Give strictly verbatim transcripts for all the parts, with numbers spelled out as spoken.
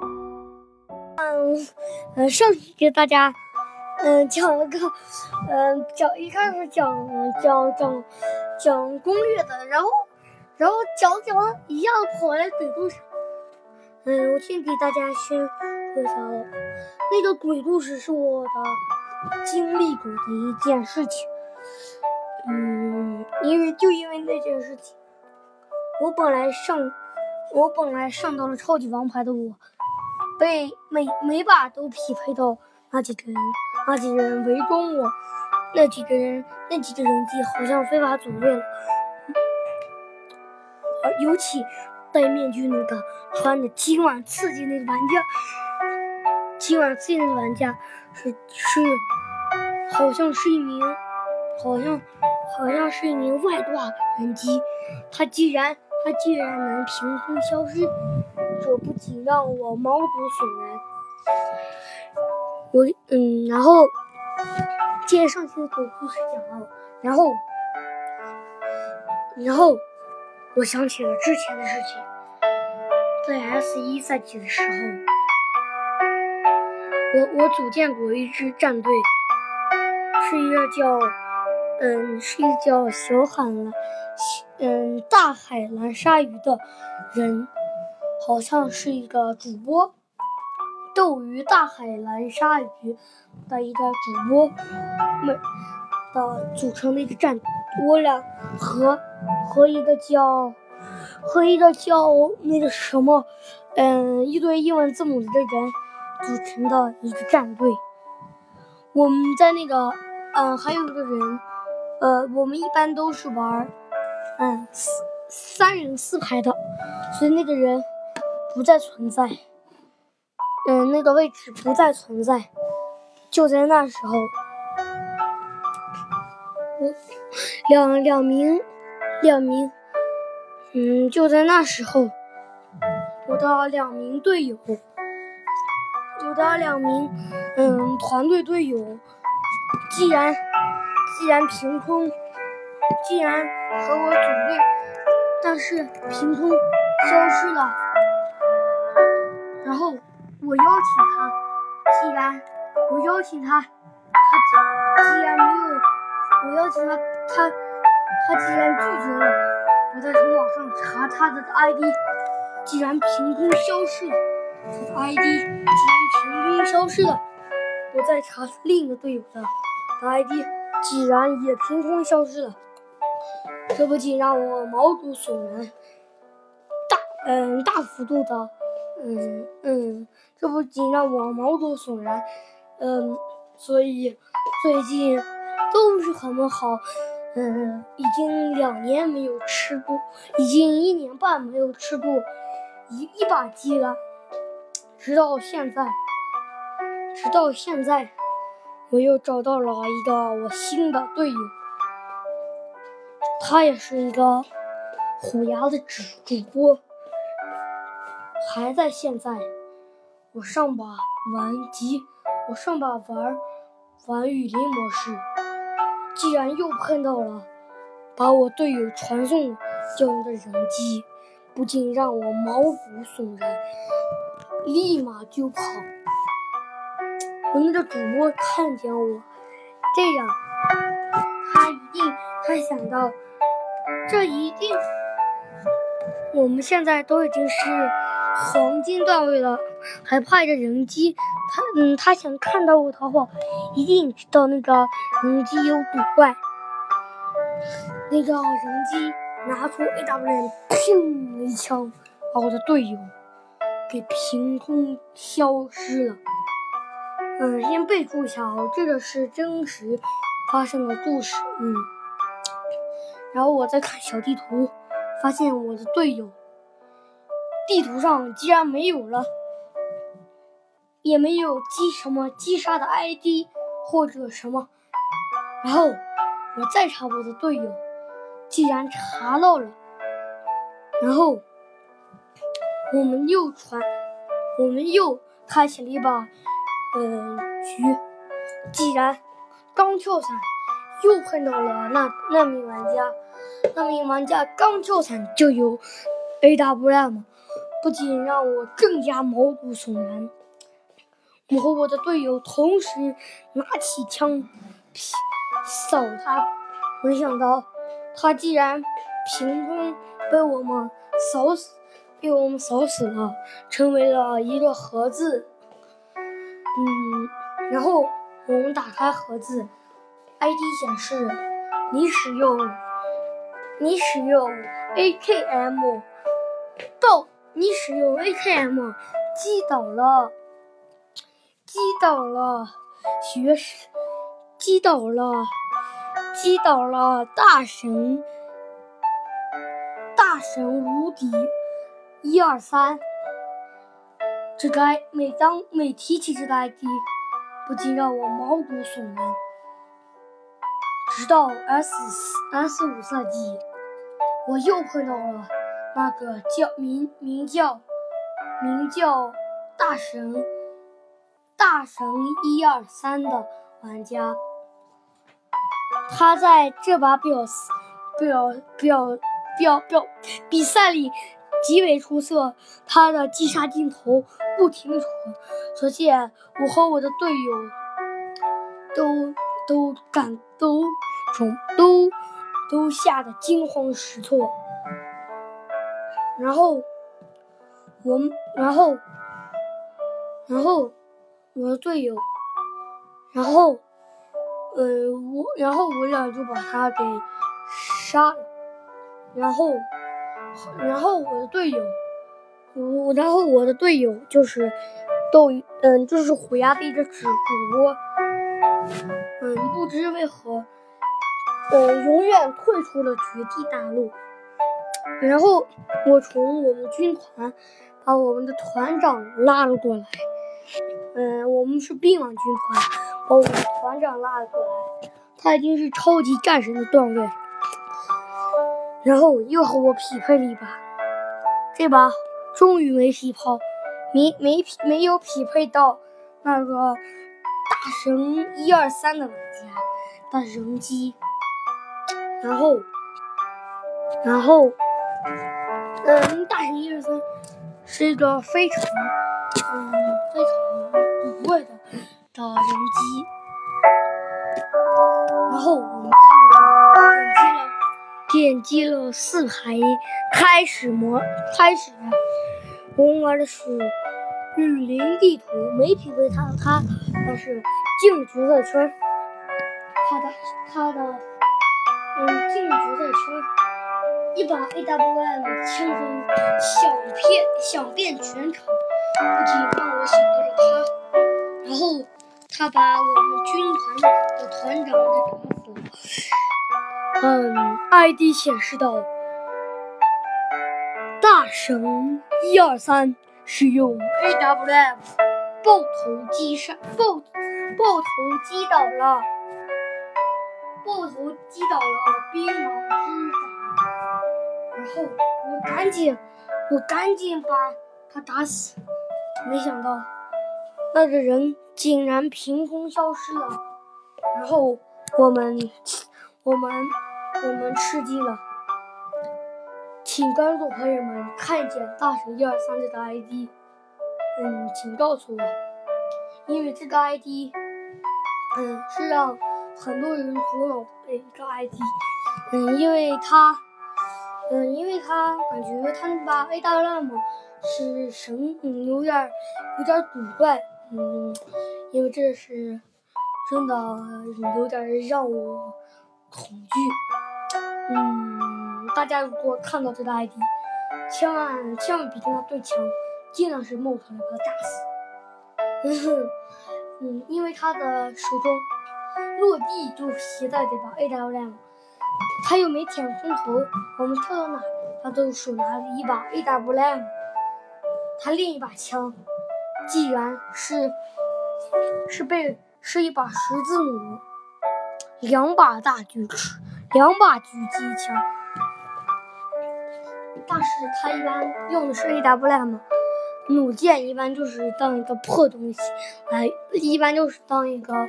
嗯，呃，上期给大家，嗯，讲了个，嗯，讲一开始讲讲讲讲攻略的，然后然后讲讲了一样跑来鬼故事。嗯，我先给大家先说一下了，那个鬼故事是我的经历过的一件事情。嗯，因为就因为那件事情，我本来上我本来上到了超级王牌的我。被每每把都匹配到那几个人，那几个人围攻我，那几个人那几个人机好像非法组队了，而尤其戴面具那个穿的今晚刺激那个玩家，今晚刺激那个玩家是是好像是一名好像好像是一名外挂人机，他居然他居然能凭空消失。这不仅让我毛骨悚然，我嗯，然后接上期的鬼故事讲了，然后，然后我想起了之前的事情，在 S 一 赛季的时候，我我组建过一支战队，是一个叫嗯，是一个叫小海蓝，嗯，大海蓝鲨鱼的人。好像是一个主播，斗鱼大海蓝鲨鱼的一个主播们的组成的一个战队，我俩和和一个叫和一个叫那个什么，嗯，一堆英文字母的人组成的一个战队。我们在那个，嗯，还有一个人，呃，我们一般都是玩，嗯，三人四排的，所以那个人。不再存在，嗯，那个位置不再存在。就在那时候，我两两名两名，嗯，就在那时候，我的两名队友，我的两名嗯团队队友，既然既然凭空，既然和我组队，但是凭空消失了。然后我邀请他，既然我邀请他，他既然没有，我邀请他，他他既然拒绝了，我在从网上查他的 I D， 既然凭空消失了，他的 I D 既然凭空消失了，我在查另一个队友的 I D， 既然也凭空消失了，这不仅让我毛骨悚然，大嗯大幅度的。嗯嗯，这不仅让我毛骨悚然，嗯，所以最近都是很不好，嗯，已经两年没有吃过，已经一年半没有吃过一一把鸡了，直到现在，直到现在，我又找到了一个我新的队友，他也是一个虎牙的主主播。还在现在，我上把玩极，我上把玩玩雨林模式，既然又碰到了把我队友传送这样的人机，不仅让我毛骨悚然，立马就跑。我们的主播看见我这样，他一定他想到，这一定，我们现在都已经是。黄金段位了，还怕一个人机？他嗯，他想看到我逃跑，一定知道那个人机有古怪。那个人机拿出 A W M， 砰一枪，把我的队友给凭空消失了。嗯，先备注一下哦，这个是真实发生的故事。嗯，然后我再看小地图，发现我的队友。地图上既然没有了，也没有击什么击杀的 I D 或者什么，然后我再查我的队友，既然查到了，然后我们又传，我们又开启了一把嗯、呃、局，既然刚跳伞又碰到了那那名玩家，那名玩家刚跳伞就有 A W M。不仅让我更加毛骨悚然，我和我的队友同时拿起枪扫他。没想到他既然凭空被我们扫死被我们扫死了，成为了一个盒子。嗯，然后我们打开盒子 I D 显示你使用你使用 A K M 到你使用 A K M 击倒了击倒了学士击倒了击倒了大神大神无敌一二三。这个 I D 每当每提起这个 I D 不禁让我毛骨悚然，直到 S 五 赛季我又碰到了那个叫名名叫名叫大神大神一二三的玩家，他在这把表表表表表比赛里极为出色，他的击杀镜头不停地出，可见我和我的队友都都感都从都都吓得惊慌失措。然后我然后然后我的队友然后呃我然后我俩就把他给杀了，然后然后我的队友我然后我的队友就是斗嗯就是虎牙的一个主播，嗯不知为何呃永远退出了绝地大陆。然后我从我们军团把我们的团长拉了过来，嗯、呃，我们是槟榔军团，把我们的团长拉了过来，他已经是超级战神的段位。然后又和我匹配了一把，这把终于没匹炮，没没没有匹配到那个大神一二三的玩家，大神机。然后，然后。嗯，大神一二三是一个非常嗯非常古怪的的人机，然后我们就点击了点击了四排开始模开始，我们玩的是雨林地图，没匹配他他但是进决赛圈，他的他的嗯进决赛圈。一把 A W M 轻松响遍响遍全场，不仅让我想到了他，然后他把我们军团的团长给打死了。嗯 ，I D 显示到大神一二三使用 A W M 爆头击杀爆爆头击倒了爆头击倒了槟榔之长。然后我赶紧，我赶紧把他打死。没想到那个人竟然凭空消失了。然后我们，我们，我们吃惊了。请观众朋友们看见大神一二三这个 I D， 嗯，请告诉我，因为这个 I D， 嗯，是让很多人苦恼的一个 I D， 嗯，因为他。嗯，因为他感觉他那把 A W M 是神，嗯，有点有点古怪，嗯，因为这是真的有点让我恐惧，嗯，大家如果看到这个 I D， 千万千万别跟他对枪，尽量是冒出来把他炸死，嗯哼，嗯，因为他的手中落地就携带这把 A W M。他又没舔空投，我们跳到哪他都手拿着一把 A W M， 他另一把枪既然是是被是一把十字弩，两把大狙两把狙击枪，但是他一般用的是 A W M， 弩箭一般就是当一个破东西来、呃，一般就是当一个呃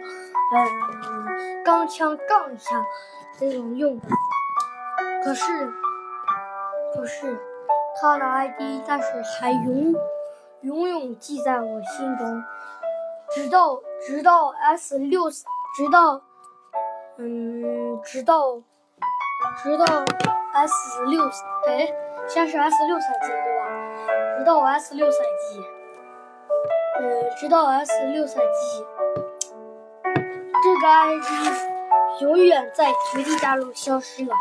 钢枪杠一下这种用的，可是，可是他的 I D， 但是还永永永记在我心中，直到直到 S 六，直到嗯，直到直到 S 六，哎，先是 S 六赛季对吧？直到 S 六赛季，嗯，直到 S 六赛季，这个 I D 永远在绝地大陆消失了。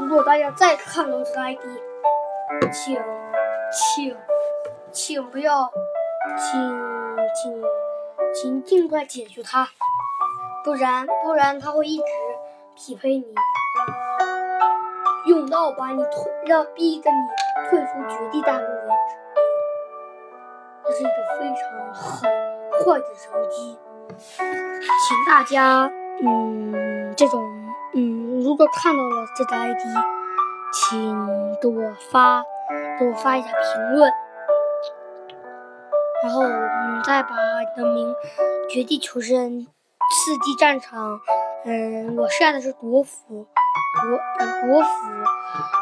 如果大家再看到这个 I D， 请请请不要，请请请尽快解决它，不然不然它会一直匹配你，用到把你退，让逼着你退出绝地大陆为止。这是一个非常很坏的成绩，请大家嗯这种嗯。如果看到了这个 I D， 请给我发，给我发一下评论，然后嗯，再把你的名《绝地求生》刺激战场，嗯，我下的是国服，国、嗯、国服，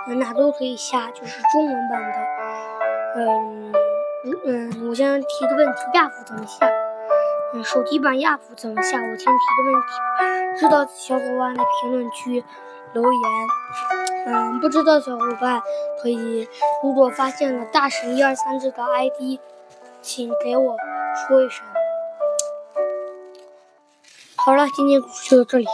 嗯，哪都可以下，就是中文版的，嗯嗯，我先提个问题，亚服怎么下？嗯，手机版亚服怎么下？我先提个问题。知道小伙伴在评论区留言，嗯，不知道小伙伴可以，如果发现了大神一二三这个 I D， 请给我说一声。好了，今天故事就到这里。